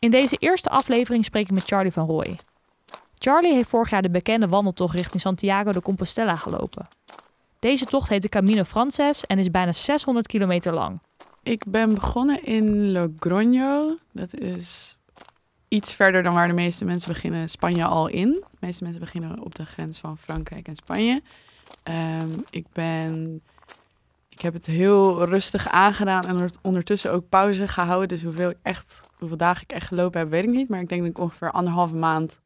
In deze eerste aflevering spreek ik met Charlie van Roy. Charlie heeft vorig jaar de bekende wandeltocht richting Santiago de Compostela gelopen. Deze tocht heet de Camino Frances en is bijna 600 kilometer lang. Ik ben begonnen in Logroño. Dat is iets verder dan waar de meeste mensen beginnen Spanje al in. De meeste mensen beginnen op de grens van Frankrijk en Spanje. Ik heb het heel rustig aangedaan en ondertussen ook pauze gehouden. Dus hoeveel dagen ik echt gelopen heb, weet ik niet. Maar ik denk dat ik ongeveer 1,5 maand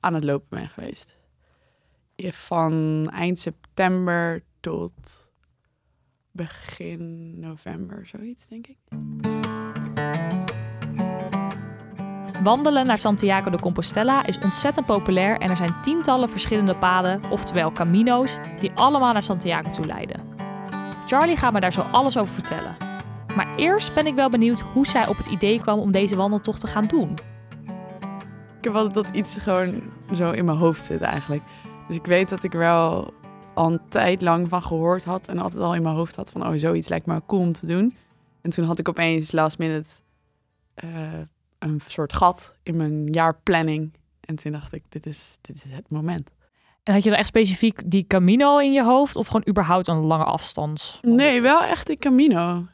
aan het lopen ben geweest. Van eind september tot begin november, zoiets denk ik. Wandelen naar Santiago de Compostela is ontzettend populair en er zijn tientallen verschillende paden, oftewel camino's, die allemaal naar Santiago toe leiden. Charlie gaat me daar zo alles over vertellen. Maar eerst ben ik wel benieuwd hoe zij op het idee kwam om deze wandeltocht te gaan doen. Ik heb altijd dat iets gewoon zo in mijn hoofd zit eigenlijk. Dus ik weet dat ik wel al een tijd lang van gehoord had en altijd al in mijn hoofd had van zoiets lijkt me cool om te doen. En toen had ik opeens last minute een soort gat in mijn jaarplanning. En toen dacht ik, dit is het moment. En had je dan echt specifiek die Camino in je hoofd of gewoon überhaupt een lange afstand? Nee, wel echt die Camino.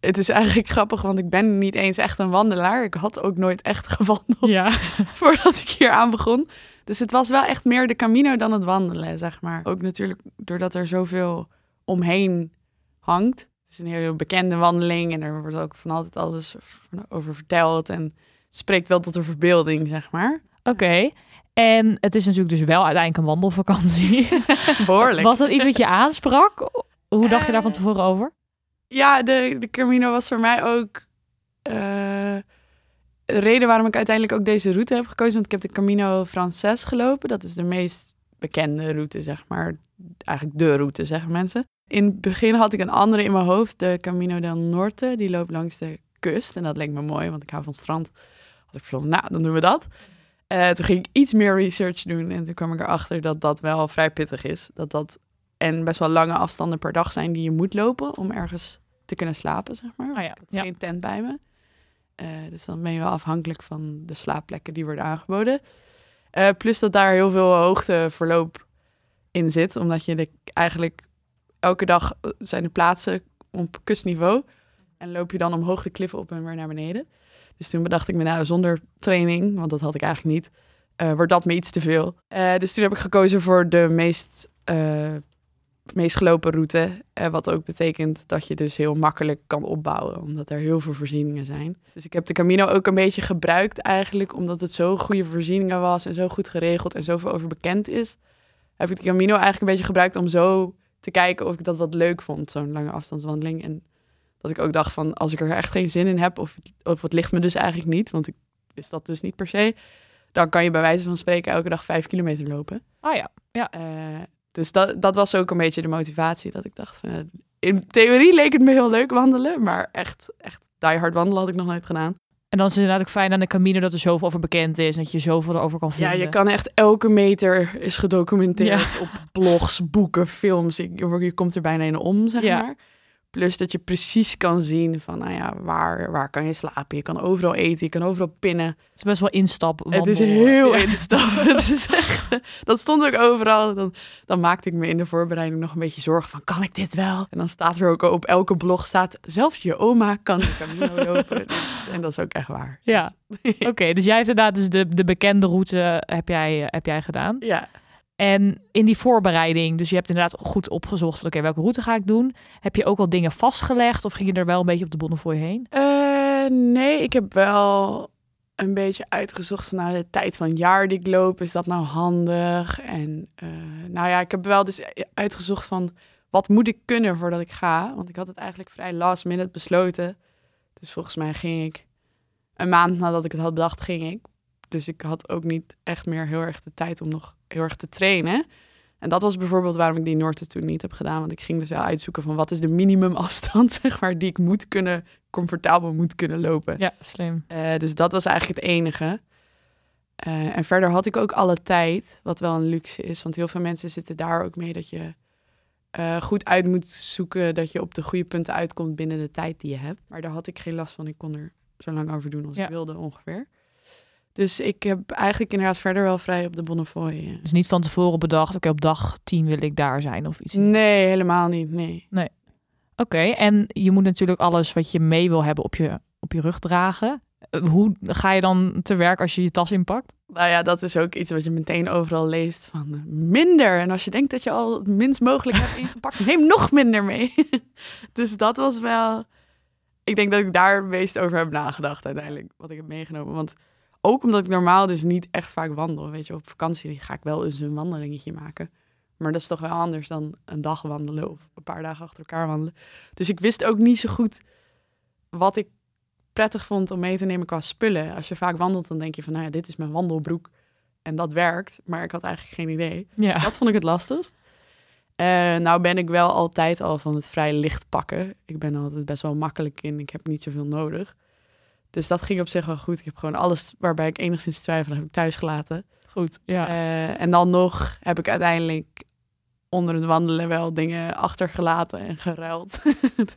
Het is eigenlijk grappig, want ik ben niet eens echt een wandelaar. Ik had ook nooit echt gewandeld voordat ik hier aan begon. Dus het was wel echt meer de Camino dan het wandelen, zeg maar. Ook natuurlijk doordat er zoveel omheen hangt. Het is een heel bekende wandeling en er wordt ook van altijd alles over verteld. En het spreekt wel tot de verbeelding, zeg maar. Oké. En het is natuurlijk dus wel uiteindelijk een wandelvakantie. Behoorlijk. Was dat iets wat je aansprak? Hoe dacht je daar van tevoren over? Ja, de Camino was voor mij ook de reden waarom ik uiteindelijk ook deze route heb gekozen. Want ik heb de Camino Frances gelopen. Dat is de meest bekende route, zeg maar. Eigenlijk de route, zeggen mensen. In het begin had ik een andere in mijn hoofd. De Camino del Norte. Die loopt langs de kust. En dat leek me mooi, want ik hou van strand. Had ik verloren, dan doen we dat. Toen ging ik iets meer research doen en toen kwam ik erachter dat dat wel vrij pittig is. Dat en best wel lange afstanden per dag zijn die je moet lopen om ergens te kunnen slapen, zeg maar. Ik had geen tent bij me. Dus dan ben je wel afhankelijk van de slaapplekken die worden aangeboden. Plus dat daar heel veel hoogteverloop in zit, omdat je eigenlijk elke dag zijn de plaatsen op kustniveau en loop je dan omhoog de kliffen op en weer naar beneden. Dus toen bedacht ik me, zonder training, want dat had ik eigenlijk niet, wordt dat me iets te veel. Dus toen heb ik gekozen voor de meest gelopen route. Wat ook betekent dat je dus heel makkelijk kan opbouwen, omdat er heel veel voorzieningen zijn. Dus ik heb de Camino ook een beetje gebruikt eigenlijk, omdat het zo goede voorzieningen was en zo goed geregeld en zoveel over bekend is. Heb ik de Camino eigenlijk een beetje gebruikt om zo te kijken of ik dat wat leuk vond, zo'n lange afstandswandeling. En dat ik ook dacht van, als ik er echt geen zin in heb, of het ligt me dus eigenlijk niet, want ik wist dat dus niet per se, dan kan je bij wijze van spreken elke dag 5 kilometer lopen. Dus dat was ook een beetje de motivatie, dat ik dacht van, in theorie leek het me heel leuk wandelen, maar echt die hard wandelen had ik nog nooit gedaan. En dan is het inderdaad ook fijn aan de Camino dat er zoveel over bekend is, dat je zoveel erover kan vinden. Ja, je kan echt elke meter is gedocumenteerd op blogs, boeken, films. Je komt er bijna in om, zeg maar. Plus dat je precies kan zien van, waar kan je slapen? Je kan overal eten, je kan overal pinnen. Het is best wel instap. Het is heel instap. Het is echt, dat stond ook overal. Dan maakte ik me in de voorbereiding nog een beetje zorgen van, kan ik dit wel? En dan staat er ook op elke blog, zelfs je oma kan de Camino lopen. En dat is ook echt waar. Ja, oké. Dus jij hebt inderdaad de bekende route heb jij gedaan. Ja. En in die voorbereiding, dus je hebt inderdaad goed opgezocht van welke route ga ik doen? Heb je ook al dingen vastgelegd of ging je er wel een beetje op de bonnefoy heen? Nee, ik heb wel een beetje uitgezocht van de tijd van het jaar die ik loop, is dat nou handig? En ik heb wel dus uitgezocht van wat moet ik kunnen voordat ik ga? Want ik had het eigenlijk vrij last minute besloten. Dus volgens mij ging ik Een maand nadat ik het had bedacht, ging ik. Dus ik had ook niet echt meer heel erg de tijd om nog heel erg te trainen. En dat was bijvoorbeeld waarom ik die Norte toen niet heb gedaan. Want ik ging dus wel uitzoeken van wat is de minimumafstand, zeg maar, die ik moet kunnen, comfortabel moet kunnen lopen. Ja, slim. Dus dat was eigenlijk het enige. En verder had ik ook alle tijd, wat wel een luxe is. Want heel veel mensen zitten daar ook mee dat je goed uit moet zoeken, dat je op de goede punten uitkomt binnen de tijd die je hebt. Maar daar had ik geen last van. Ik kon er zo lang over doen als ik wilde ongeveer. Dus ik heb eigenlijk inderdaad verder wel vrij op de Bonnefoy. Ja. Dus niet van tevoren bedacht, oké, op dag 10 wil ik daar zijn of iets? Nee, helemaal niet, nee. Oké, en je moet natuurlijk alles wat je mee wil hebben op je rug dragen. Hoe ga je dan te werk als je je tas inpakt? Nou ja, dat is ook iets wat je meteen overal leest van minder. En als je denkt dat je al het minst mogelijk hebt ingepakt, neem nog minder mee. Dus dat was wel... Ik denk dat ik daar het meest over heb nagedacht uiteindelijk, wat ik heb meegenomen. Want ook omdat ik normaal dus niet echt vaak wandel. Weet je, op vakantie ga ik wel eens een wandelingetje maken. Maar dat is toch wel anders dan een dag wandelen of een paar dagen achter elkaar wandelen. Dus ik wist ook niet zo goed wat ik prettig vond om mee te nemen qua spullen. Als je vaak wandelt, dan denk je van, nou ja, dit is mijn wandelbroek. En dat werkt, maar ik had eigenlijk geen idee. Ja. Dat vond ik het lastigst. Nou ben ik wel altijd al van het vrij licht pakken. Ik ben altijd best wel makkelijk in. Ik heb niet zoveel nodig. Dus dat ging op zich wel goed. Ik heb gewoon alles waarbij ik enigszins twijfel, heb ik thuis gelaten. Goed, ja. En dan nog heb ik uiteindelijk onder het wandelen wel dingen achtergelaten en geruild.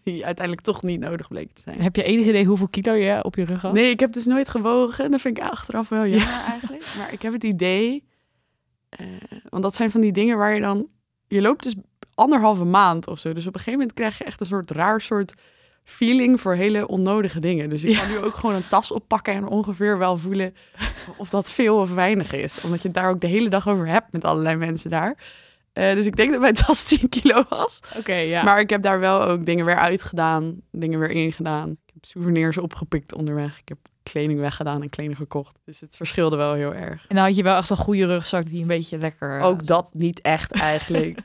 Die uiteindelijk toch niet nodig bleek te zijn. Heb je enig idee hoeveel kilo je op je rug had? Nee, ik heb dus nooit gewogen. Dat vind ik achteraf wel jammer eigenlijk. Maar ik heb het idee... want dat zijn van die dingen waar je dan... Je loopt dus 1,5 maand of zo. Dus op een gegeven moment krijg je echt een soort raar soort feeling voor hele onnodige dingen. Dus ik kan nu ook gewoon een tas oppakken en ongeveer wel voelen of dat veel of weinig is. Omdat je het daar ook de hele dag over hebt met allerlei mensen daar. Dus ik denk dat mijn tas 10 kilo was. Okay, ja. Maar ik heb daar wel ook dingen weer uitgedaan, dingen weer ingedaan. Ik heb souvenirs opgepikt onderweg. Ik heb kleding weggedaan en kleding gekocht. Dus het verschilde wel heel erg. En dan had je wel echt een goede rugzak die een beetje lekker... Ook zat. Dat niet echt eigenlijk.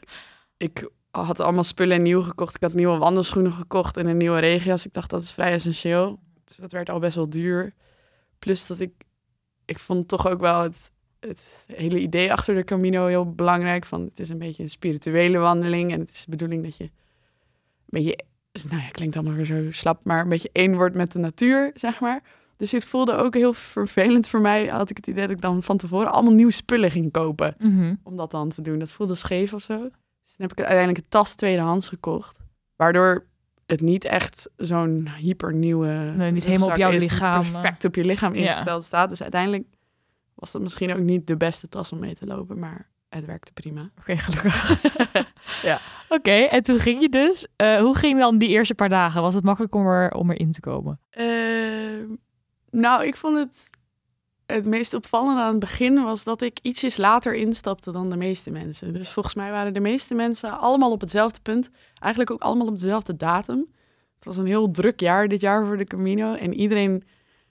Ik had allemaal spullen nieuw gekocht. Ik had nieuwe wandelschoenen gekocht en een nieuwe regenjas. Ik dacht, dat is vrij essentieel. Dus dat werd al best wel duur. Plus dat ik vond toch ook wel het hele idee achter de Camino heel belangrijk. Van, het is een beetje een spirituele wandeling. En het is de bedoeling dat je een beetje... Nou ja, klinkt allemaal weer zo slap. Maar een beetje één wordt met de natuur, zeg maar. Dus het voelde ook heel vervelend voor mij. Had ik het idee dat ik dan van tevoren allemaal nieuwe spullen ging kopen. Mm-hmm. Om dat dan te doen. Dat voelde scheef of zo. Dus dan heb ik uiteindelijk een tas tweedehands gekocht. Waardoor het niet echt zo'n hypernieuwe... Nee, niet helemaal op jouw lichaam. Perfect op je lichaam ingesteld staat. Dus uiteindelijk was dat misschien ook niet de beste tas om mee te lopen. Maar het werkte prima. Oké, gelukkig. Ja. Oké, en toen ging je dus. Hoe ging dan die eerste paar dagen? Was het makkelijk om erin te komen? Nou, ik vond het meest opvallende aan het begin was dat ik ietsjes later instapte dan de meeste mensen. Dus volgens mij waren de meeste mensen allemaal op hetzelfde punt. Eigenlijk ook allemaal op dezelfde datum. Het was een heel druk jaar dit jaar voor de Camino. En iedereen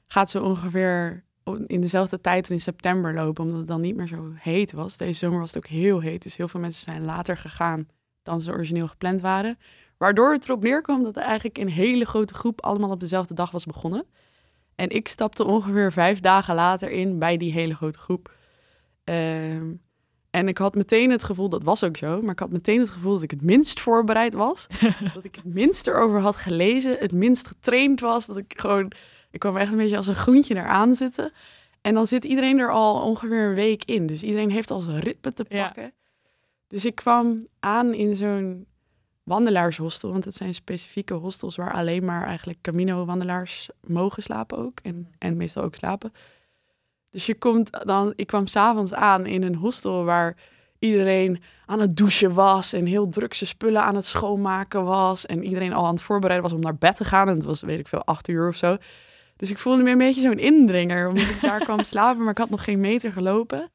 gaat zo ongeveer in dezelfde tijd in september lopen, omdat het dan niet meer zo heet was. Deze zomer was het ook heel heet. Dus heel veel mensen zijn later gegaan dan ze origineel gepland waren. Waardoor het erop neerkwam dat er eigenlijk een hele grote groep allemaal op dezelfde dag was begonnen. En ik stapte ongeveer 5 dagen later in bij die hele grote groep. En ik had meteen het gevoel, dat was ook zo, maar ik had meteen het gevoel dat ik het minst voorbereid was. Dat ik het minst erover had gelezen, het minst getraind was. Dat ik gewoon, ik kwam echt een beetje als een groentje eraan zitten. En dan zit iedereen er al ongeveer een week in. Dus iedereen heeft al zijn ritme te pakken. Ja. Dus ik kwam aan in zo'n wandelaarshostel, want het zijn specifieke hostels waar alleen maar eigenlijk Camino-wandelaars mogen slapen ook. En meestal ook slapen. Dus je komt dan, ik kwam 's avonds aan in een hostel waar iedereen aan het douchen was en heel druk zijn spullen aan het schoonmaken was. En iedereen al aan het voorbereiden was om naar bed te gaan. En het was, weet ik veel, 8 uur of zo. Dus ik voelde me een beetje zo'n indringer, omdat ik daar kwam slapen, maar ik had nog geen meter gelopen.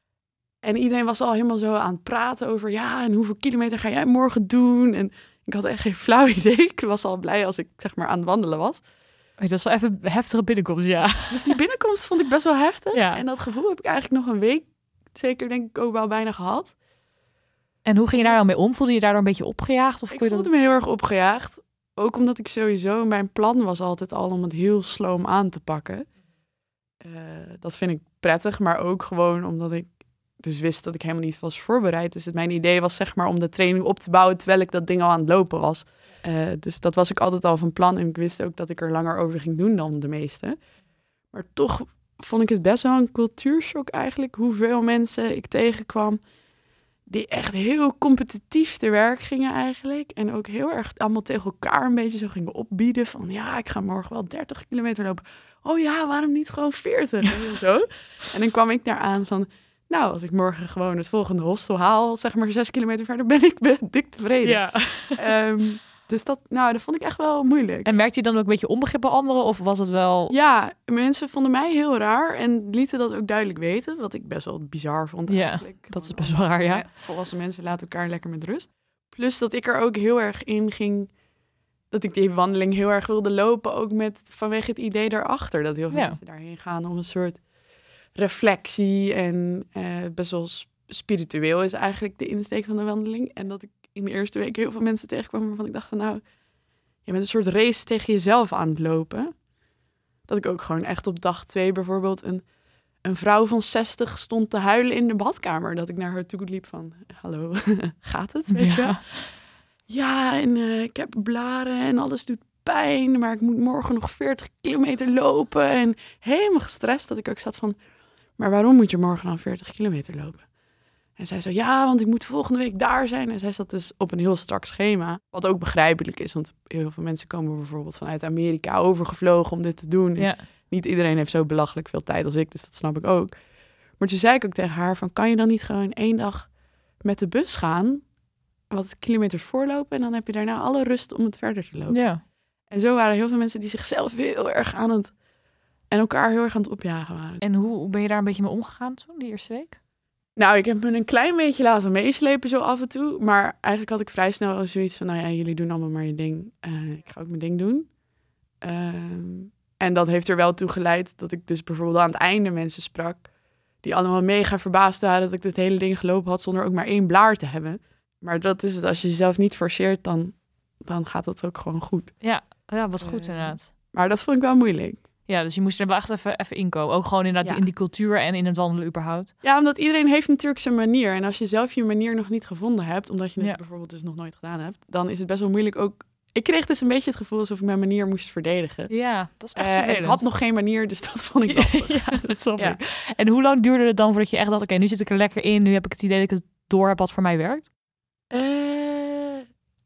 En iedereen was al helemaal zo aan het praten over, ja, en hoeveel kilometer ga jij morgen doen? En ik had echt geen flauw idee. Ik was al blij als ik, zeg maar, aan het wandelen was. Dat is wel even een heftige binnenkomst, ja. Dus die binnenkomst vond ik best wel heftig. Ja. En dat gevoel heb ik eigenlijk nog een week, zeker denk ik, ook wel bijna gehad. En hoe ging je daar dan mee om? Voelde je daar dan een beetje opgejaagd? Of ik voelde me heel erg opgejaagd. Ook omdat ik sowieso, mijn plan was altijd al om het heel sloom aan te pakken. dat vind ik prettig, maar ook gewoon omdat ik dus wist dat ik helemaal niet was voorbereid. Dus mijn idee was zeg maar om de training op te bouwen terwijl ik dat ding al aan het lopen was. Dus dat was ik altijd al van plan en ik wist ook dat ik er langer over ging doen dan de meeste. Maar toch vond ik het best wel een cultuurshock eigenlijk, hoeveel mensen ik tegenkwam die echt heel competitief te werk gingen eigenlijk. En ook heel erg allemaal tegen elkaar een beetje zo gingen opbieden van ja, ik ga morgen wel 30 kilometer lopen. Oh ja, waarom niet gewoon 40? En zo. En dan kwam ik daar aan van, nou, als ik morgen gewoon het volgende hostel haal, zeg maar 6 kilometer verder, ben ik dik tevreden. Ja. Dus dat, nou, dat vond ik echt wel moeilijk. En merkte je dan ook een beetje onbegrip bij anderen? Of was het wel... Ja, mensen vonden mij heel raar en lieten dat ook duidelijk weten. Wat ik best wel bizar vond eigenlijk. Ja, dat is best wel raar, ja. Volwassen mensen laten elkaar lekker met rust. Plus dat ik er ook heel erg in ging... dat ik die wandeling heel erg wilde lopen. Ook met vanwege het idee daarachter. Dat heel veel mensen daarheen gaan om een soort reflectie. En best wel spiritueel is eigenlijk de insteek van de wandeling. En dat ik in de eerste week heel veel mensen tegenkwam waarvan ik dacht van nou, je bent een soort race tegen jezelf aan het lopen. Dat ik ook gewoon echt op dag 2 bijvoorbeeld een vrouw van 60 stond te huilen in de badkamer. Dat ik naar haar toe liep van, hallo, gaat het? Weet je? Ja, en ik heb blaren en alles doet pijn, maar ik moet morgen nog 40 kilometer lopen. En helemaal gestrest dat ik ook zat van, maar waarom moet je morgen dan 40 kilometer lopen? En zij zo, ja, want ik moet volgende week daar zijn. En zij zat dus op een heel strak schema. Wat ook begrijpelijk is, want heel veel mensen komen bijvoorbeeld vanuit Amerika overgevlogen om dit te doen. Ja. Niet iedereen heeft zo belachelijk veel tijd als ik, dus dat snap ik ook. Maar toen zei ik ook tegen haar van, kan je dan niet gewoon 1 dag met de bus gaan, wat kilometers voorlopen en dan heb je daarna alle rust om het verder te lopen. Ja. En zo waren er heel veel mensen die zichzelf heel erg aan het... en elkaar heel erg aan het opjagen waren. En hoe ben je daar een beetje mee omgegaan toen, die eerste week? Nou, ik heb me een klein beetje laten meeslepen zo af en toe. Maar eigenlijk had ik vrij snel zoiets van, nou ja, jullie doen allemaal maar je ding. Ik ga ook mijn ding doen. En dat heeft er wel toe geleid dat ik dus bijvoorbeeld aan het einde mensen sprak die allemaal mega verbaasd waren dat ik dit hele ding gelopen had zonder ook maar 1 blaar te hebben. Maar dat is het, als je jezelf niet forceert, dan gaat dat ook gewoon goed. Ja, dat was goed inderdaad. Maar dat vond ik wel moeilijk. Ja, dus je moest er wel echt even inkomen. Ook gewoon inderdaad in die cultuur en in het wandelen überhaupt. Ja, omdat iedereen heeft natuurlijk zijn manier. En als je zelf je manier nog niet gevonden hebt, omdat je het bijvoorbeeld dus nog nooit gedaan hebt, dan is het best wel moeilijk ook. Ik kreeg dus een beetje het gevoel alsof ik mijn manier moest verdedigen. Ja, dat is echt vervelend. Ik had nog geen manier, dus dat vond ik lastig. Ja, dat snap ik. En hoe lang duurde het dan voordat je echt dacht, oké, nu zit ik er lekker in. Nu heb ik het idee dat ik het door heb wat voor mij werkt.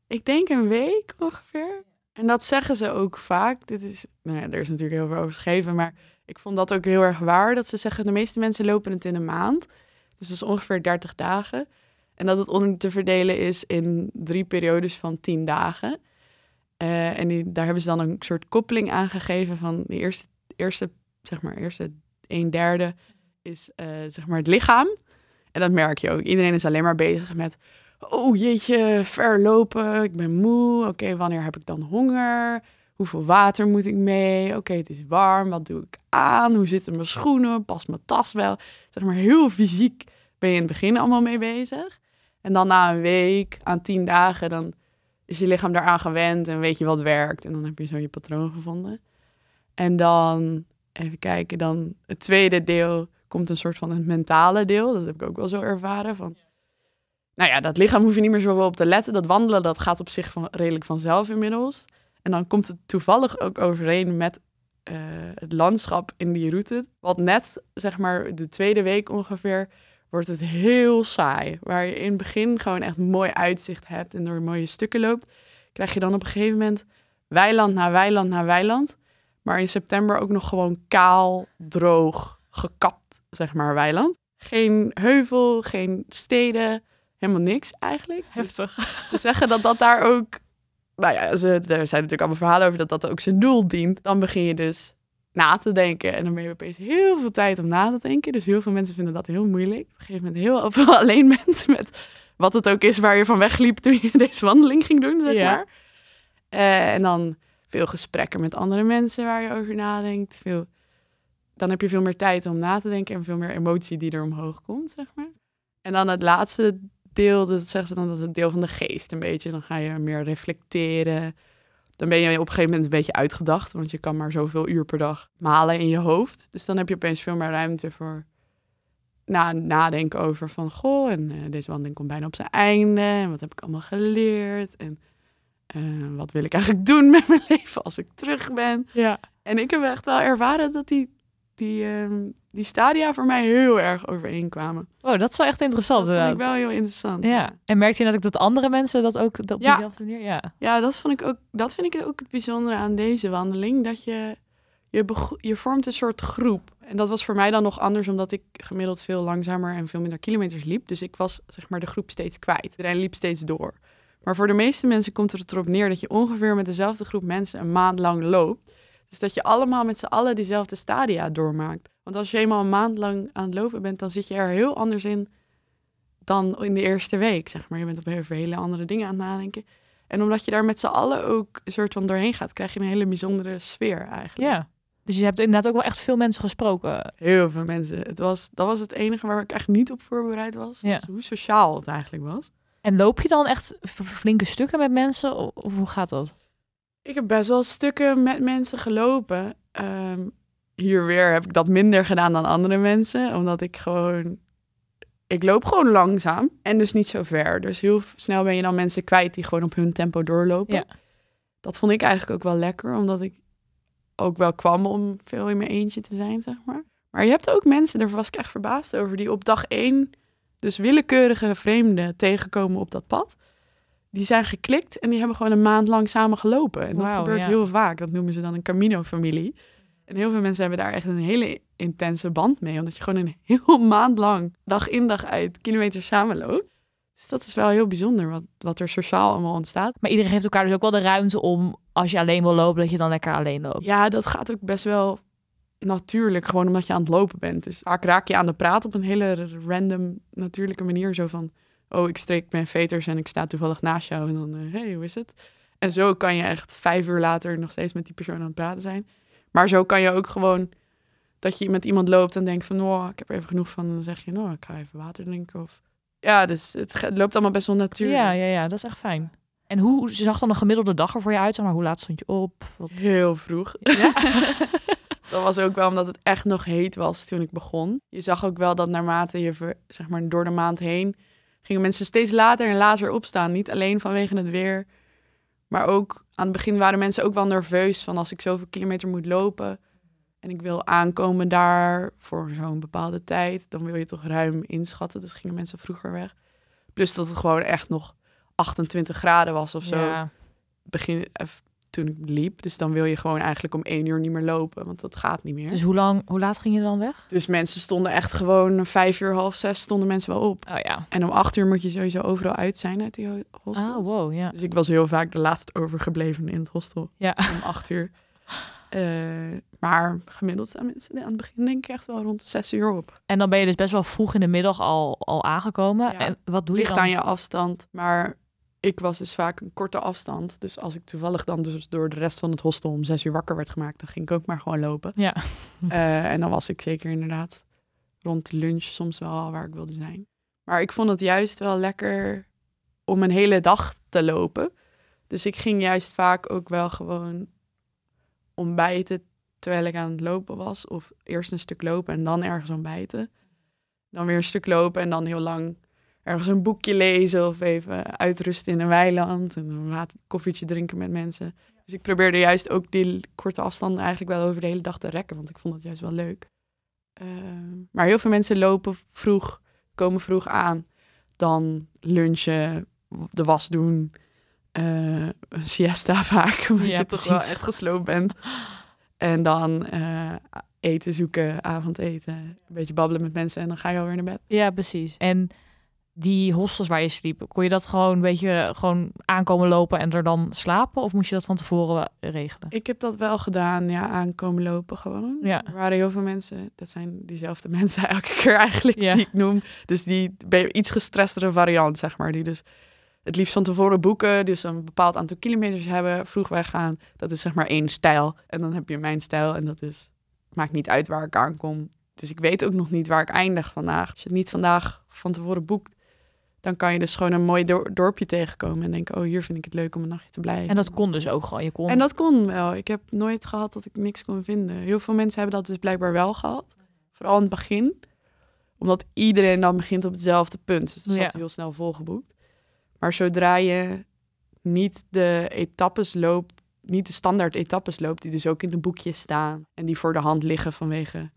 Ik denk een week ongeveer. En dat zeggen ze ook vaak. Dit is, nou ja, er is natuurlijk heel veel over geschreven, maar ik vond dat ook heel erg waar. Dat ze zeggen, de meeste mensen lopen het in een maand. Dus dat is ongeveer 30 dagen. En dat het onder te verdelen is in 3 periodes van 10 dagen. En daar hebben ze dan een soort koppeling aan gegeven van de eerste 1/3 is zeg maar het lichaam. En dat merk je ook. Iedereen is alleen maar bezig met, oh jeetje, ver lopen, ik ben moe. Oké, wanneer heb ik dan honger? Hoeveel water moet ik mee? Oké, het is warm, wat doe ik aan? Hoe zitten mijn schoenen? Past mijn tas wel? Zeg maar heel fysiek ben je in het begin allemaal mee bezig. En dan na een week, aan 10 dagen, dan is je lichaam daaraan gewend en weet je wat werkt. En dan heb je zo je patroon gevonden. En dan, even kijken, dan het tweede deel komt een soort van het mentale deel. Dat heb ik ook wel zo ervaren van... Nou ja, dat lichaam hoef je niet meer zo op te letten. Dat wandelen, dat gaat op zich redelijk vanzelf inmiddels. En dan komt het toevallig ook overeen met het landschap in die route. Want net, zeg maar, de tweede week ongeveer, wordt het heel saai. Waar je in het begin gewoon echt mooi uitzicht hebt en door mooie stukken loopt, krijg je dan op een gegeven moment weiland na weiland na weiland. Maar in september ook nog gewoon kaal, droog, gekapt, zeg maar, weiland. Geen heuvel, geen steden. Helemaal niks eigenlijk. Heftig. Dus ze zeggen dat daar ook... Nou ja, er zijn natuurlijk allemaal verhalen over dat ook zijn doel dient. Dan begin je dus na te denken. En dan ben je opeens heel veel tijd om na te denken. Dus heel veel mensen vinden dat heel moeilijk. Op een gegeven moment heel veel alleen bent met wat het ook is waar je van wegliep toen je deze wandeling ging doen, zeg maar. En dan veel gesprekken met andere mensen waar je over nadenkt. Dan heb je veel meer tijd om na te denken en veel meer emotie die er omhoog komt, zeg maar. En dan het laatste deel, dat zeggen ze dan, dat is het deel van de geest een beetje. Dan ga je meer reflecteren. dan ben je op een gegeven moment een beetje uitgedacht. Want je kan maar zoveel uur per dag malen in je hoofd. Dus dan heb je opeens veel meer ruimte voor nadenken over van... Goh, en deze wandeling komt bijna op zijn einde. En wat heb ik allemaal geleerd? En wat wil ik eigenlijk doen met mijn leven als ik terug ben? Ja. En ik heb echt wel ervaren dat die stadia voor mij heel erg overeenkwamen. Oh, dat is wel echt interessant. Dus dat vond ik wel heel interessant. Ja. En merkte je dat ook dat andere mensen dat ook op dezelfde manier? Ja, ja, dat vind ik ook het bijzondere aan deze wandeling. Dat je vormt een soort groep. En dat was voor mij dan nog anders, omdat ik gemiddeld veel langzamer en veel minder kilometers liep. Dus ik was zeg maar de groep steeds kwijt. Iedereen liep steeds door. Maar voor de meeste mensen komt het erop neer dat je ongeveer met dezelfde groep mensen een maand lang loopt. Dus dat je allemaal met z'n allen diezelfde stadia doormaakt. Want als je eenmaal een maand lang aan het lopen bent, dan zit je er heel anders in dan in de eerste week, zeg maar. Je bent op over hele andere dingen aan het nadenken. En omdat je daar met z'n allen ook een soort van doorheen gaat, krijg je een hele bijzondere sfeer eigenlijk. Ja, dus je hebt inderdaad ook wel echt veel mensen gesproken. Heel veel mensen. Dat was het enige waar ik echt niet op voorbereid was. Ja. Hoe sociaal het eigenlijk was. En loop je dan echt flinke stukken met mensen? Of hoe gaat dat? Ik heb best wel stukken met mensen gelopen. Hier weer heb ik dat minder gedaan dan andere mensen. Omdat ik loop gewoon langzaam en dus niet zo ver. Dus heel snel ben je dan mensen kwijt die gewoon op hun tempo doorlopen. Ja. Dat vond ik eigenlijk ook wel lekker. Omdat ik ook wel kwam om veel in mijn eentje te zijn, zeg maar. Maar je hebt ook mensen, daar was ik echt verbaasd over, die op dag 1 dus willekeurige vreemden tegenkomen op dat pad. Die zijn geklikt en die hebben gewoon een maand lang samen gelopen. En dat gebeurt heel vaak. Dat noemen ze dan een Camino-familie. En heel veel mensen hebben daar echt een hele intense band mee. Omdat je gewoon een heel maand lang, dag in dag uit, kilometers samen loopt. Dus dat is wel heel bijzonder wat er sociaal allemaal ontstaat. Maar iedereen geeft elkaar dus ook wel de ruimte om, als je alleen wil lopen, dat je dan lekker alleen loopt. Ja, dat gaat ook best wel natuurlijk, gewoon omdat je aan het lopen bent. Dus vaak raak je aan de praat op een hele random, natuurlijke manier. Zo van, oh, ik streek mijn veters en ik sta toevallig naast jou. En dan, hey, hoe is het? En zo kan je echt 5 uur later nog steeds met die persoon aan het praten zijn. Maar zo kan je ook gewoon, dat je met iemand loopt en denkt van, oh, ik heb er even genoeg van. En dan zeg je, nou, ik ga even water drinken. Of... Ja, dus het loopt allemaal best wel natuurlijk. Ja, dat is echt fijn. En hoe zag dan een gemiddelde dag er voor je uit? Zeg maar, hoe laat stond je op? Heel vroeg. Ja. Dat was ook wel omdat het echt nog heet was toen ik begon. Je zag ook wel dat naarmate je, zeg maar, door de maand heen, gingen mensen steeds later en later opstaan. Niet alleen vanwege het weer, maar ook aan het begin waren mensen ook wel nerveus van, als ik zoveel kilometer moet lopen en ik wil aankomen daar voor zo'n bepaalde tijd, dan wil je toch ruim inschatten. Dus gingen mensen vroeger weg. Plus dat het gewoon echt nog 28 graden was of zo. Ja. Toen ik liep. Dus dan wil je gewoon eigenlijk om 1 uur niet meer lopen, want dat gaat niet meer. Dus hoe laat ging je dan weg? Dus mensen stonden echt gewoon 5 uur, 5:30 stonden mensen wel op. Oh ja. En om 8 uur moet je sowieso overal uit zijn uit die hostels. Oh, wow, ja. Dus ik was heel vaak de laatst overgebleven in het hostel. Ja. Om 8 uur. Maar gemiddeld staan mensen aan het begin denk ik echt wel rond de 6 uur op. En dan ben je dus best wel vroeg in de middag al aangekomen. Ja. En wat doe je dan? Ligt aan je afstand, maar ik was dus vaak een korte afstand. Dus als ik toevallig dan dus door de rest van het hostel om 6 uur wakker werd gemaakt, dan ging ik ook maar gewoon lopen. Ja. En dan was ik zeker inderdaad rond lunch soms wel waar ik wilde zijn. Maar ik vond het juist wel lekker om een hele dag te lopen. Dus ik ging juist vaak ook wel gewoon ontbijten terwijl ik aan het lopen was. Of eerst een stuk lopen en dan ergens ontbijten. Dan weer een stuk lopen en dan heel lang ergens een boekje lezen of even uitrusten in een weiland en een koffietje drinken met mensen. Dus ik probeerde juist ook die korte afstanden eigenlijk wel over de hele dag te rekken, want ik vond het juist wel leuk. Maar heel veel mensen lopen vroeg, komen vroeg aan, dan lunchen, de was doen, een siesta vaak, omdat je toch wel echt gesloopt bent. En dan eten zoeken, avondeten, een beetje babbelen met mensen en dan ga je alweer naar bed. Ja, precies. En die hostels waar je sliep, kon je dat gewoon een beetje gewoon aankomen lopen en er dan slapen? Of moest je dat van tevoren regelen? Ik heb dat wel gedaan, ja, aankomen lopen gewoon. Ja. Er waren heel veel mensen, dat zijn diezelfde mensen elke keer eigenlijk, die ik noem. Dus die iets gestrestere variant, zeg maar. Die dus het liefst van tevoren boeken, dus een bepaald aantal kilometers hebben, vroeg weggaan. Dat is zeg maar 1 stijl. En dan heb je mijn stijl en dat is, maakt niet uit waar ik aankom. Dus ik weet ook nog niet waar ik eindig vandaag. Als je het niet vandaag van tevoren boekt, dan kan je dus gewoon een mooi dorpje tegenkomen en denken, oh, hier vind ik het leuk om een nachtje te blijven. En dat kon dus ook gewoon. En dat kon wel. Ik heb nooit gehad dat ik niks kon vinden. Heel veel mensen hebben dat dus blijkbaar wel gehad. Vooral in het begin. Omdat iedereen dan begint op hetzelfde punt. Dus dat zat heel snel volgeboekt. Maar zodra je niet de etappes loopt, niet de standaard etappes loopt, die dus ook in de boekjes staan en die voor de hand liggen vanwege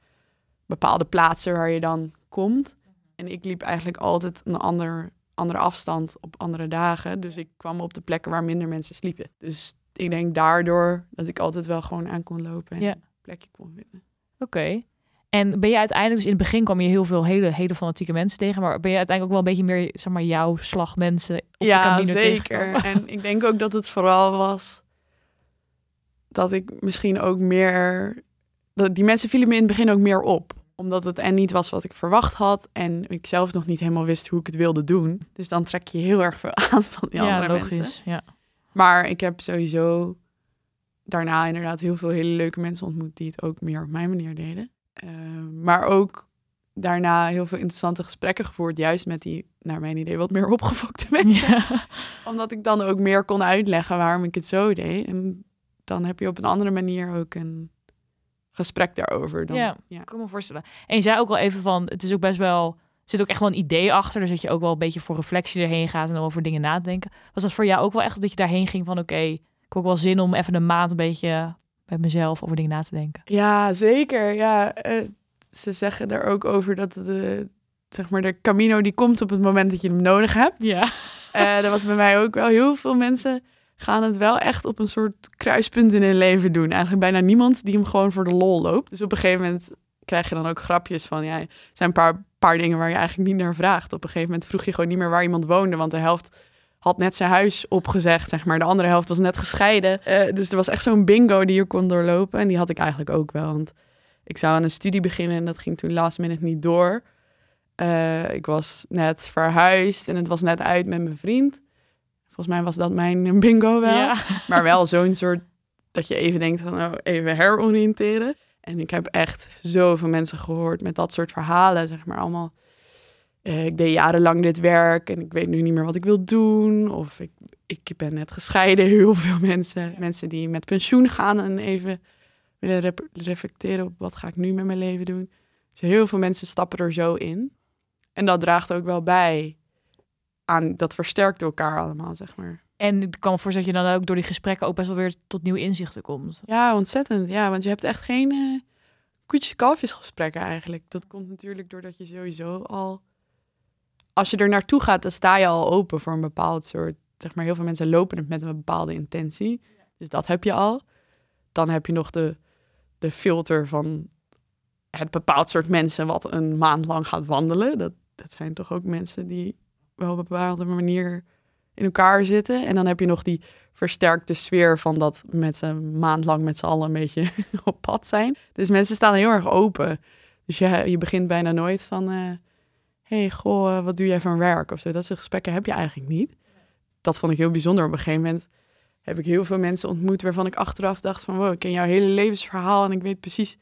bepaalde plaatsen waar je dan komt. En ik liep eigenlijk altijd een andere afstand op andere dagen. Dus ik kwam op de plekken waar minder mensen sliepen. Dus ik denk daardoor dat ik altijd wel gewoon aan kon lopen en een plekje kon vinden. Oké. En ben je uiteindelijk, dus in het begin kwam je heel veel hele fanatieke mensen tegen, maar ben je uiteindelijk ook wel een beetje meer, zeg maar, jouw slag mensen op de Camino tegenkomen? Ja, zeker. En ik denk ook dat het vooral was dat ik misschien ook meer, dat die mensen vielen me in het begin ook meer op. Omdat het en niet was wat ik verwacht had en ik zelf nog niet helemaal wist hoe ik het wilde doen. Dus dan trek je heel erg veel aan van die andere logisch, mensen. Ja. Maar ik heb sowieso daarna inderdaad heel veel hele leuke mensen ontmoet die het ook meer op mijn manier deden. Maar ook daarna heel veel interessante gesprekken gevoerd, juist met die, naar mijn idee, wat meer opgefokte mensen. Ja. Omdat ik dan ook meer kon uitleggen waarom ik het zo deed. En dan heb je op een andere manier ook een gesprek daarover. Dan, ja, ik kan me voorstellen. En je zei ook al even van, het is ook best wel, er zit ook echt wel een idee achter, dus dat je ook wel een beetje voor reflectie erheen gaat en over dingen nadenken. Was dat voor jou ook wel echt dat je daarheen ging van, oké, ik heb ook wel zin om even een maand een beetje bij mezelf over dingen na te denken? Ja, zeker. Ja, ze zeggen er ook over dat de Camino die komt op het moment dat je hem nodig hebt. Ja. Dat was bij mij ook wel. Heel veel mensen gaan het wel echt op een soort kruispunt in hun leven doen. Eigenlijk bijna niemand die hem gewoon voor de lol loopt. Dus op een gegeven moment krijg je dan ook grapjes van, ja, er zijn een paar dingen waar je eigenlijk niet naar vraagt. Op een gegeven moment vroeg je gewoon niet meer waar iemand woonde, want de helft had net zijn huis opgezegd, zeg maar. De andere helft was net gescheiden. Dus er was echt zo'n bingo die je kon doorlopen. En die had ik eigenlijk ook wel. Want ik zou aan een studie beginnen en dat ging toen last minute niet door. Ik was net verhuisd en het was net uit met mijn vriend. Volgens mij was dat mijn bingo wel. Ja. Maar wel zo'n soort dat je even denkt van, oh, even heroriënteren. En ik heb echt zoveel mensen gehoord met dat soort verhalen, zeg maar, allemaal. Ik deed jarenlang dit werk en ik weet nu niet meer wat ik wil doen. Of ik ben net gescheiden. Heel veel mensen. Ja. Mensen die met pensioen gaan en even willen reflecteren op wat ga ik nu met mijn leven doen. Dus heel veel mensen stappen er zo in. En dat draagt ook wel bij aan, dat versterkt elkaar allemaal, zeg maar. En ik kan me voorstellen dat je dan ook door die gesprekken ook best wel weer tot nieuwe inzichten komt. Ja, ontzettend. Ja, want je hebt echt geen koetjes-kalfjes gesprekken eigenlijk. Dat komt natuurlijk doordat je sowieso al, als je er naartoe gaat, dan sta je al open voor een bepaald soort, zeg maar, heel veel mensen lopen het met een bepaalde intentie. Dus dat heb je al. Dan heb je nog de filter van het bepaald soort mensen wat een maand lang gaat wandelen. Dat zijn toch ook mensen die wel op een bepaalde manier in elkaar zitten. En dan heb je nog die versterkte sfeer van dat mensen een maand lang met z'n allen een beetje op pad zijn. Dus mensen staan heel erg open. Dus je begint bijna nooit van, hey, goh, wat doe jij van werk of zo? Dat soort gesprekken heb je eigenlijk niet. Dat vond ik heel bijzonder. Op een gegeven moment heb ik heel veel mensen ontmoet waarvan ik achteraf dacht van, wow, ik ken jouw hele levensverhaal en ik weet precies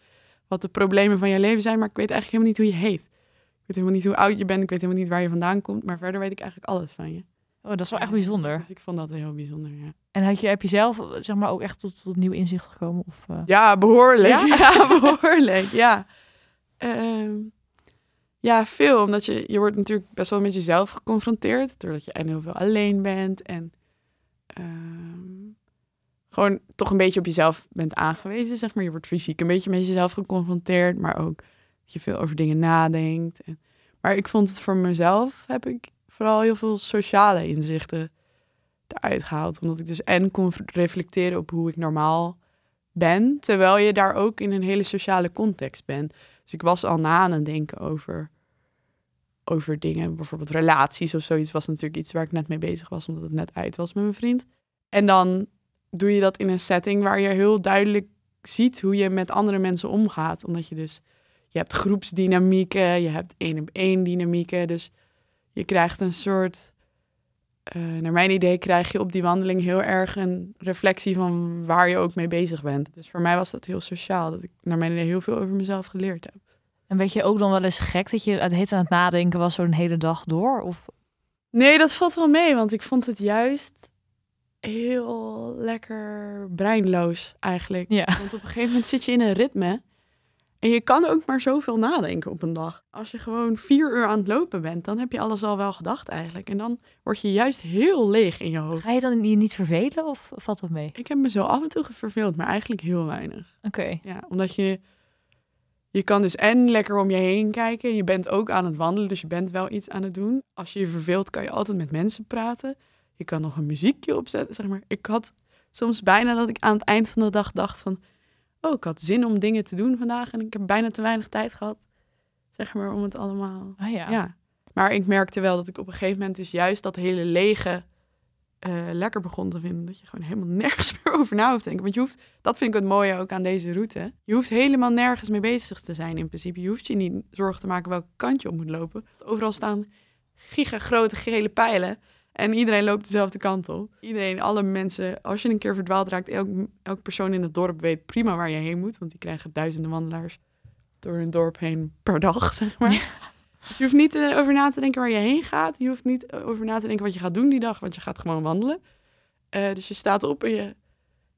wat de problemen van je leven zijn, maar ik weet eigenlijk helemaal niet hoe je heet. Ik weet helemaal niet hoe oud je bent, ik weet helemaal niet waar je vandaan komt, maar verder weet ik eigenlijk alles van je. Oh, dat is wel echt bijzonder. Dus ik vond dat heel bijzonder, ja. En heb je zelf, zeg maar, ook echt tot nieuw inzicht gekomen? Of, Ja, behoorlijk. Ja, ja behoorlijk, ja. Ja, veel. Omdat je wordt natuurlijk best wel met jezelf geconfronteerd. Doordat je en heel veel alleen bent. En gewoon toch een beetje op jezelf bent aangewezen, zeg maar. Je wordt fysiek een beetje met jezelf geconfronteerd. Maar ook dat je veel over dingen nadenkt. Maar ik vond het voor mezelf, heb ik vooral heel veel sociale inzichten eruit gehaald. Omdat ik dus en kon reflecteren op hoe ik normaal ben. Terwijl je daar ook in een hele sociale context bent. Dus ik was al na aan het denken over dingen, bijvoorbeeld relaties of zoiets. Was natuurlijk iets waar ik net mee bezig was, omdat het net uit was met mijn vriend. En dan doe je dat in een setting waar je heel duidelijk ziet hoe je met andere mensen omgaat. Omdat je dus, je hebt groepsdynamieken, je hebt 1-op-1 dynamieken. Dus je krijgt een soort, naar mijn idee krijg je op die wandeling heel erg een reflectie van waar je ook mee bezig bent. Dus voor mij was dat heel sociaal, dat ik naar mijn idee heel veel over mezelf geleerd heb. En werd je ook dan wel eens gek dat je het aan het nadenken was zo'n hele dag door? Of? Nee, dat valt wel mee, want ik vond het juist heel lekker breinloos eigenlijk. Ja. Want op een gegeven moment zit je in een ritme en je kan ook maar zoveel nadenken op een dag. Als je gewoon 4 uur aan het lopen bent, dan heb je alles al wel gedacht eigenlijk. En dan word je juist heel leeg in je hoofd. Ga je dan je niet vervelen of valt dat mee? Ik heb me zo af en toe verveeld, maar eigenlijk heel weinig. Oké. Ja, omdat je kan dus en lekker om je heen kijken. Je bent ook aan het wandelen, dus je bent wel iets aan het doen. Als je je verveelt, kan je altijd met mensen praten. Je kan nog een muziekje opzetten, zeg maar. Ik had soms bijna dat ik aan het eind van de dag dacht van... Oh, ik had zin om dingen te doen vandaag en ik heb bijna te weinig tijd gehad, zeg maar, om het allemaal... Ah, ja. Ja. Maar ik merkte wel dat ik op een gegeven moment dus juist dat hele lege lekker begon te vinden. Dat je gewoon helemaal nergens meer over na hoeft te denken. Want je hoeft, dat vind ik het mooie ook aan deze route, je hoeft helemaal nergens mee bezig te zijn in principe. Je hoeft je niet zorgen te maken welke kant je op moet lopen. Overal staan gigagrote gele pijlen en iedereen loopt dezelfde kant op. Iedereen, alle mensen, als je een keer verdwaald raakt, elk persoon in het dorp weet prima waar je heen moet. Want die krijgen duizenden wandelaars door hun dorp heen per dag, zeg maar. Ja. Dus je hoeft niet over na te denken waar je heen gaat. Je hoeft niet over na te denken wat je gaat doen die dag, want je gaat gewoon wandelen. Dus je staat op en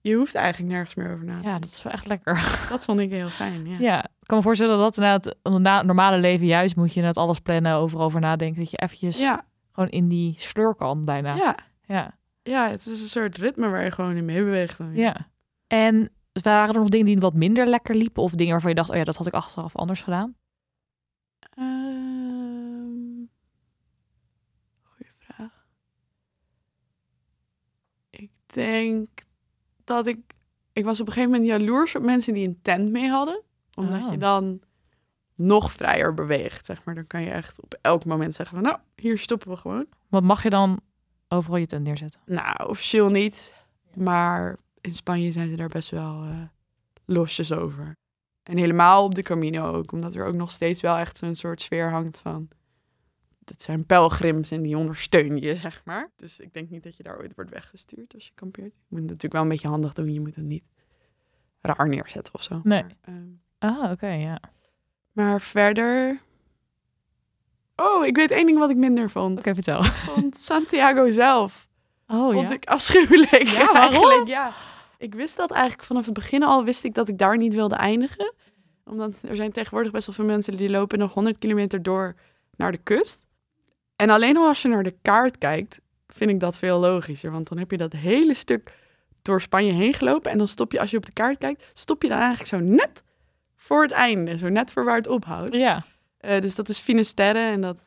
je hoeft eigenlijk nergens meer over na te denken. Ja, dat is wel echt lekker. Dat vond ik heel fijn, ja. Ja, ik kan me voorstellen dat na het normale leven juist moet je net alles plannen, overal over nadenken, dat je eventjes... Ja. Gewoon in die sleur kan bijna. Ja, het is een soort ritme waar je gewoon in mee beweegt. Ja. En waren er nog dingen die wat minder lekker liepen? Of dingen waarvan je dacht, oh ja, dat had ik achteraf anders gedaan? Goeie vraag. Ik denk dat ik was op een gegeven moment jaloers op mensen die een tent mee hadden. Omdat je dan... nog vrijer beweegt, zeg maar. Dan kan je echt op elk moment zeggen van... nou, hier stoppen we gewoon. Wat mag je dan overal je tent neerzetten? Nou, officieel niet. Maar in Spanje zijn ze daar best wel losjes over. En helemaal op de Camino ook. Omdat er ook nog steeds wel echt zo'n soort sfeer hangt van... dat zijn pelgrims en die ondersteun je, zeg maar. Dus ik denk niet dat je daar ooit wordt weggestuurd als je kampeert. Je moet het natuurlijk wel een beetje handig doen. Je moet het niet raar neerzetten of zo. Nee. Maar, oké, ja. Maar verder... Oh, ik weet 1 ding wat ik minder vond. Oké, vertel. Ik vond Santiago zelf. Vond ik afschuwelijk. Ja, waarom? Ja. Ik wist dat eigenlijk vanaf het begin al, wist ik dat ik daar niet wilde eindigen. Omdat er zijn tegenwoordig best wel veel mensen die lopen nog 100 kilometer door naar de kust. En alleen al als je naar de kaart kijkt, vind ik dat veel logischer. Want dan heb je dat hele stuk door Spanje heen gelopen. En dan stop je, als je op de kaart kijkt, stop je dan eigenlijk zo net... voor het einde, zo net voor waar het ophoudt. Ja. Dus dat is Finisterre. En dat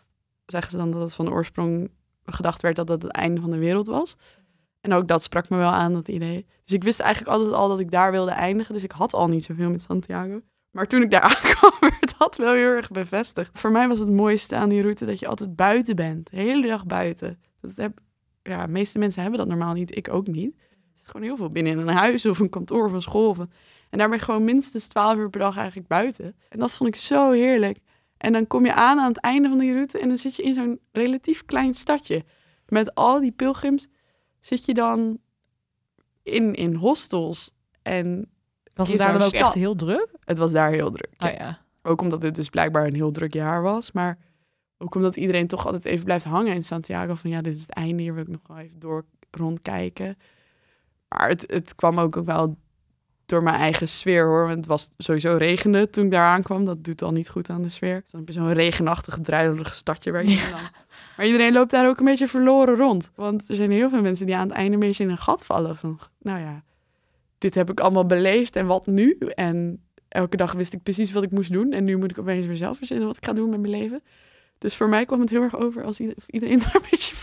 zeggen ze dan dat het van de oorsprong gedacht werd... dat dat het einde van de wereld was. En ook dat sprak me wel aan, dat idee. Dus ik wist eigenlijk altijd al dat ik daar wilde eindigen. Dus ik had al niet zoveel met Santiago. Maar toen ik daar aankwam, werd dat wel heel erg bevestigd. Voor mij was het mooiste aan die route dat je altijd buiten bent. De hele dag buiten. De meeste mensen hebben dat normaal niet. Ik ook niet. Er zit gewoon heel veel binnen in een huis of een kantoor of een school... En daar ben ik gewoon minstens 12 uur per dag eigenlijk buiten. En dat vond ik zo heerlijk. En dan kom je aan het einde van die route... en dan zit je in zo'n relatief klein stadje. Met al die pilgrims zit je dan in hostels. En was het daar dan ook echt heel druk? Het was daar heel druk, ja. Oh, ja. Ook omdat dit dus blijkbaar een heel druk jaar was. Maar ook omdat iedereen toch altijd even blijft hangen in Santiago. Van ja, dit is het einde, hier wil ik nog wel even rondkijken. Maar het kwam ook wel... door mijn eigen sfeer, hoor. Want het was sowieso regende toen ik daar aankwam. Dat doet al niet goed aan de sfeer. Dus dan heb je zo'n regenachtig, druilerig stadje waar je in. Maar iedereen loopt daar ook een beetje verloren rond. Want er zijn heel veel mensen die aan het einde een beetje in een gat vallen. Van, nou ja, dit heb ik allemaal beleefd en wat nu? En elke dag wist ik precies wat ik moest doen. En nu moet ik opeens weer zelf verzinnen wat ik ga doen met mijn leven. Dus voor mij kwam het heel erg over als iedereen daar een beetje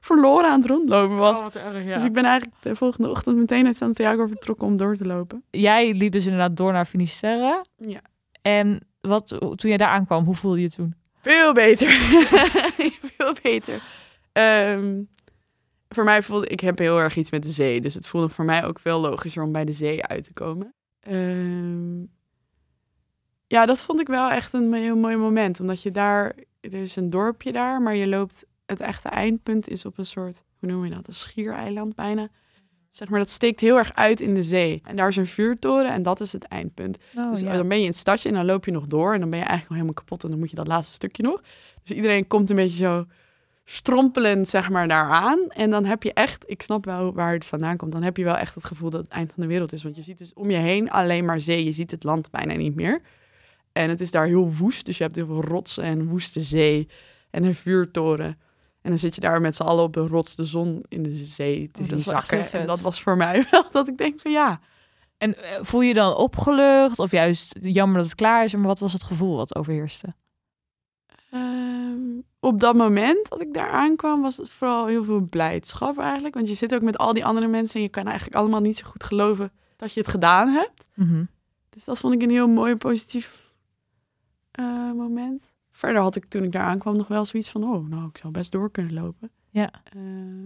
verloren aan het rondlopen was. Oh, wat erg, ja. Dus ik ben eigenlijk de volgende ochtend meteen uit Santiago vertrokken om door te lopen. Jij liep dus inderdaad door naar Finisterre. Ja. En toen jij daar aankwam, hoe voelde je het toen? Veel beter. Veel beter. Voor mij voelde ik heb heel erg iets met de zee. Dus het voelde voor mij ook veel logischer om bij de zee uit te komen. Ja, dat vond ik wel echt een heel mooi moment. Omdat je daar... Er is een dorpje daar, maar je loopt... Het echte eindpunt is op een soort... Hoe noem je dat? Een schiereiland bijna. Zeg maar, dat steekt heel erg uit in de zee. En daar is een vuurtoren en dat is het eindpunt. Oh, dus ja. Dan ben je in het stadje en dan loop je nog door. En dan ben je eigenlijk nog helemaal kapot en dan moet je dat laatste stukje nog. Dus iedereen komt een beetje zo... strompelend, zeg maar, daaraan. En dan heb je echt, ik snap wel waar het vandaan komt, dan heb je wel echt het gevoel dat het eind van de wereld is. Want je ziet dus om je heen alleen maar zee. Je ziet het land bijna niet meer. En het is daar heel woest. Dus je hebt heel veel rotsen en woeste zee en een vuurtoren. En dan zit je daar met z'n allen op een rots de zon in de zee te zien zakken. En dat was voor mij wel dat ik denk van ja. En voel je dan opgelucht of juist jammer dat het klaar is? Maar wat was het gevoel wat overheerste? Op dat moment dat ik daar aankwam was het vooral heel veel blijdschap eigenlijk. Want je zit ook met al die andere mensen en je kan eigenlijk allemaal niet zo goed geloven dat je het gedaan hebt. Mm-hmm. Dus dat vond ik een heel mooi positief moment. Verder had ik toen ik daar aankwam nog wel zoiets van, oh, nou, ik zou best door kunnen lopen. Ja.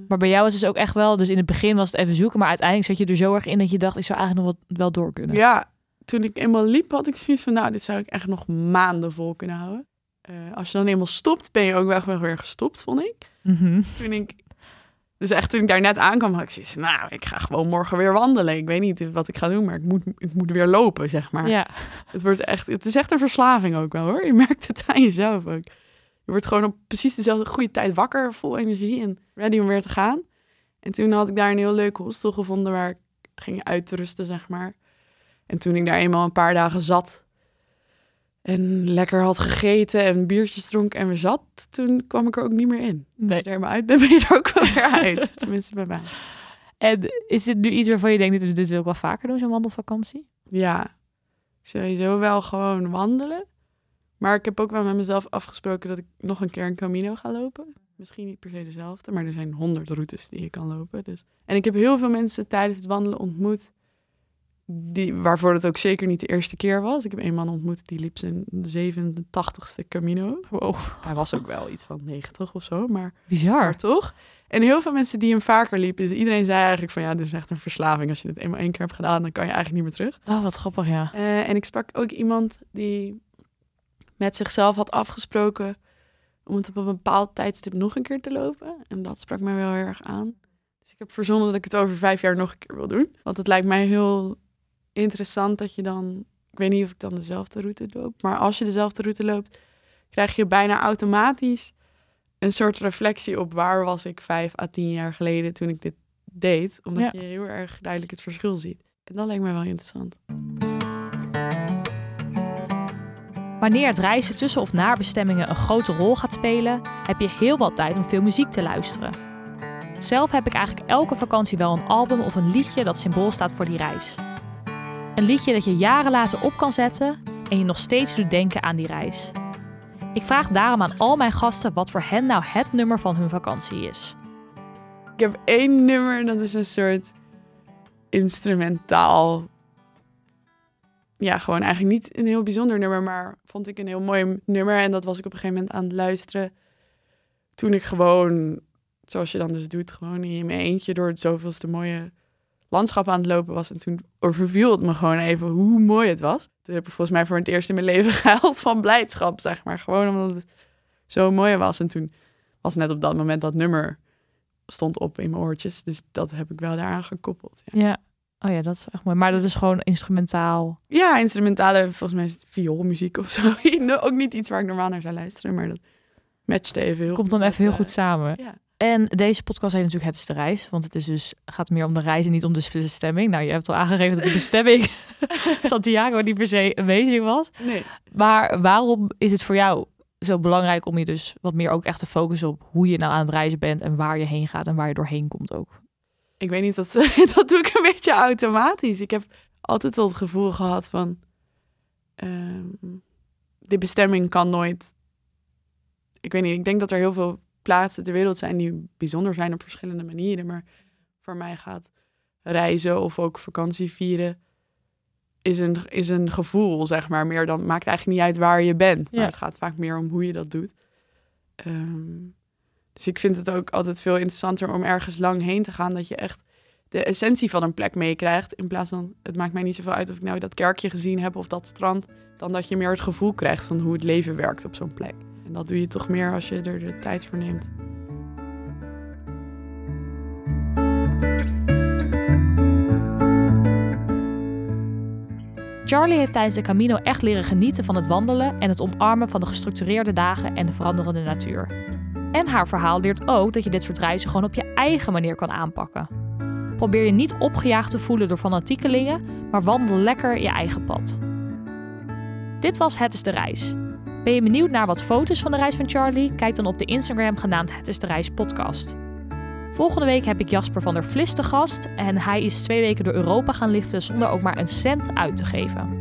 Maar bij jou was het dus ook echt wel, dus in het begin was het even zoeken, maar uiteindelijk zat je er zo erg in dat je dacht, ik zou eigenlijk nog wel door kunnen. Ja, toen ik eenmaal liep had ik zoiets van, nou, dit zou ik echt nog maanden vol kunnen houden. Als je dan eenmaal stopt, ben je ook wel weer gestopt, vond ik. Mm-hmm. Toen ik daar net aankwam, had ik zoiets van, nou, ik ga gewoon morgen weer wandelen. Ik weet niet wat ik ga doen, maar ik moet weer lopen, zeg maar. Ja. Het is echt een verslaving ook wel, hoor. Je merkt het aan jezelf ook. Je wordt gewoon op precies dezelfde goede tijd wakker, vol energie en ready om weer te gaan. En toen had ik daar een heel leuk hostel gevonden waar ik ging uitrusten, zeg maar. En toen ik daar eenmaal een paar dagen zat en lekker had gegeten en biertjes dronk en weer zat, toen kwam ik er ook niet meer in. Nee. Als je er maar uit bent, ben je er ook wel weer uit. Tenminste bij mij. En is dit nu iets waarvan je denkt, dit wil ik wel vaker doen, zo'n wandelvakantie? Ja, sowieso wel gewoon wandelen. Maar ik heb ook wel met mezelf afgesproken dat ik nog een keer een Camino ga lopen. Misschien niet per se dezelfde, maar er zijn 100 routes die je kan lopen. Dus. En ik heb heel veel mensen tijdens het wandelen ontmoet, waarvoor het ook zeker niet de eerste keer was. Ik heb een man ontmoet, die liep zijn 87ste Camino. Wow. Hij was ook wel iets van 90 of zo, maar bizar, maar toch? En heel veel mensen die hem vaker liepen, dus iedereen zei eigenlijk van ja, dit is echt een verslaving. Als je het eenmaal één keer hebt gedaan, dan kan je eigenlijk niet meer terug. Oh, wat grappig, ja. En ik sprak ook iemand die met zichzelf had afgesproken om het op een bepaald tijdstip nog een keer te lopen. En dat sprak mij wel heel erg aan. Dus ik heb verzonnen dat ik het over 5 jaar nog een keer wil doen. Want het lijkt mij heel interessant dat je dan, ik weet niet of ik dan dezelfde route loop, maar als je dezelfde route loopt, krijg je bijna automatisch een soort reflectie op waar was ik 5 à 10 jaar geleden toen ik dit deed. Omdat je heel erg duidelijk het verschil ziet. En dat lijkt mij wel interessant. Wanneer het reizen tussen of naar bestemmingen een grote rol gaat spelen, heb je heel wat tijd om veel muziek te luisteren. Zelf heb ik eigenlijk elke vakantie wel een album of een liedje dat symbool staat voor die reis. Een liedje dat je jaren later op kan zetten en je nog steeds doet denken aan die reis. Ik vraag daarom aan al mijn gasten wat voor hen nou het nummer van hun vakantie is. Ik heb 1 nummer, dat is een soort instrumentaal. Ja, gewoon eigenlijk niet een heel bijzonder nummer, maar vond ik een heel mooi nummer. En dat was ik op een gegeven moment aan het luisteren. Toen ik gewoon, zoals je dan dus doet, gewoon in mijn eentje door het zoveelste mooie landschap aan het lopen was. En toen overviel het me gewoon even hoe mooi het was. Toen heb ik volgens mij voor het eerst in mijn leven gehuild van blijdschap, zeg maar. Gewoon omdat het zo mooi was. En toen was net op dat moment dat nummer stond op in mijn oortjes. Dus dat heb ik wel daaraan gekoppeld. Ja. Oh ja, dat is echt mooi. Maar dat is gewoon instrumentaal. Ja, instrumentale, volgens mij is het vioolmuziek of zo. Ook niet iets waar ik normaal naar zou luisteren, maar dat matchte even heel goed. Komt dan even heel goed samen. Ja. En deze podcast heeft natuurlijk Het is de Reis, want het is dus, gaat meer om de reis en niet om de bestemming. Nou, je hebt al aangegeven dat de bestemming Santiago niet per se amazing was. Nee. Maar waarom is het voor jou zo belangrijk om je dus wat meer ook echt te focussen op hoe je nou aan het reizen bent en waar je heen gaat en waar je doorheen komt ook? Ik weet niet, dat doe ik een beetje automatisch. Ik heb altijd al het gevoel gehad van de bestemming kan nooit. Ik weet niet, ik denk dat er heel veel plaatsen ter wereld zijn die bijzonder zijn op verschillende manieren. Maar voor mij gaat reizen of ook vakantie vieren is een gevoel, zeg maar. Meer dan, maakt eigenlijk niet uit waar je bent. Maar het gaat vaak meer om hoe je dat doet. Dus ik vind het ook altijd veel interessanter om ergens lang heen te gaan, dat je echt de essentie van een plek meekrijgt. In plaats van, het maakt mij niet zoveel uit of ik nou dat kerkje gezien heb of dat strand, dan dat je meer het gevoel krijgt van hoe het leven werkt op zo'n plek. En dat doe je toch meer als je er de tijd voor neemt. Charlie heeft tijdens de Camino echt leren genieten van het wandelen en het omarmen van de gestructureerde dagen en de veranderende natuur. En haar verhaal leert ook dat je dit soort reizen gewoon op je eigen manier kan aanpakken. Probeer je niet opgejaagd te voelen door fanatiekelingen, maar wandel lekker je eigen pad. Dit was Het is de Reis. Ben je benieuwd naar wat foto's van de reis van Charlie? Kijk dan op de Instagram genaamd Het is de Reis podcast. Volgende week heb ik Jasper van der Vlis te gast en hij is 2 weken door Europa gaan liften zonder ook maar een cent uit te geven.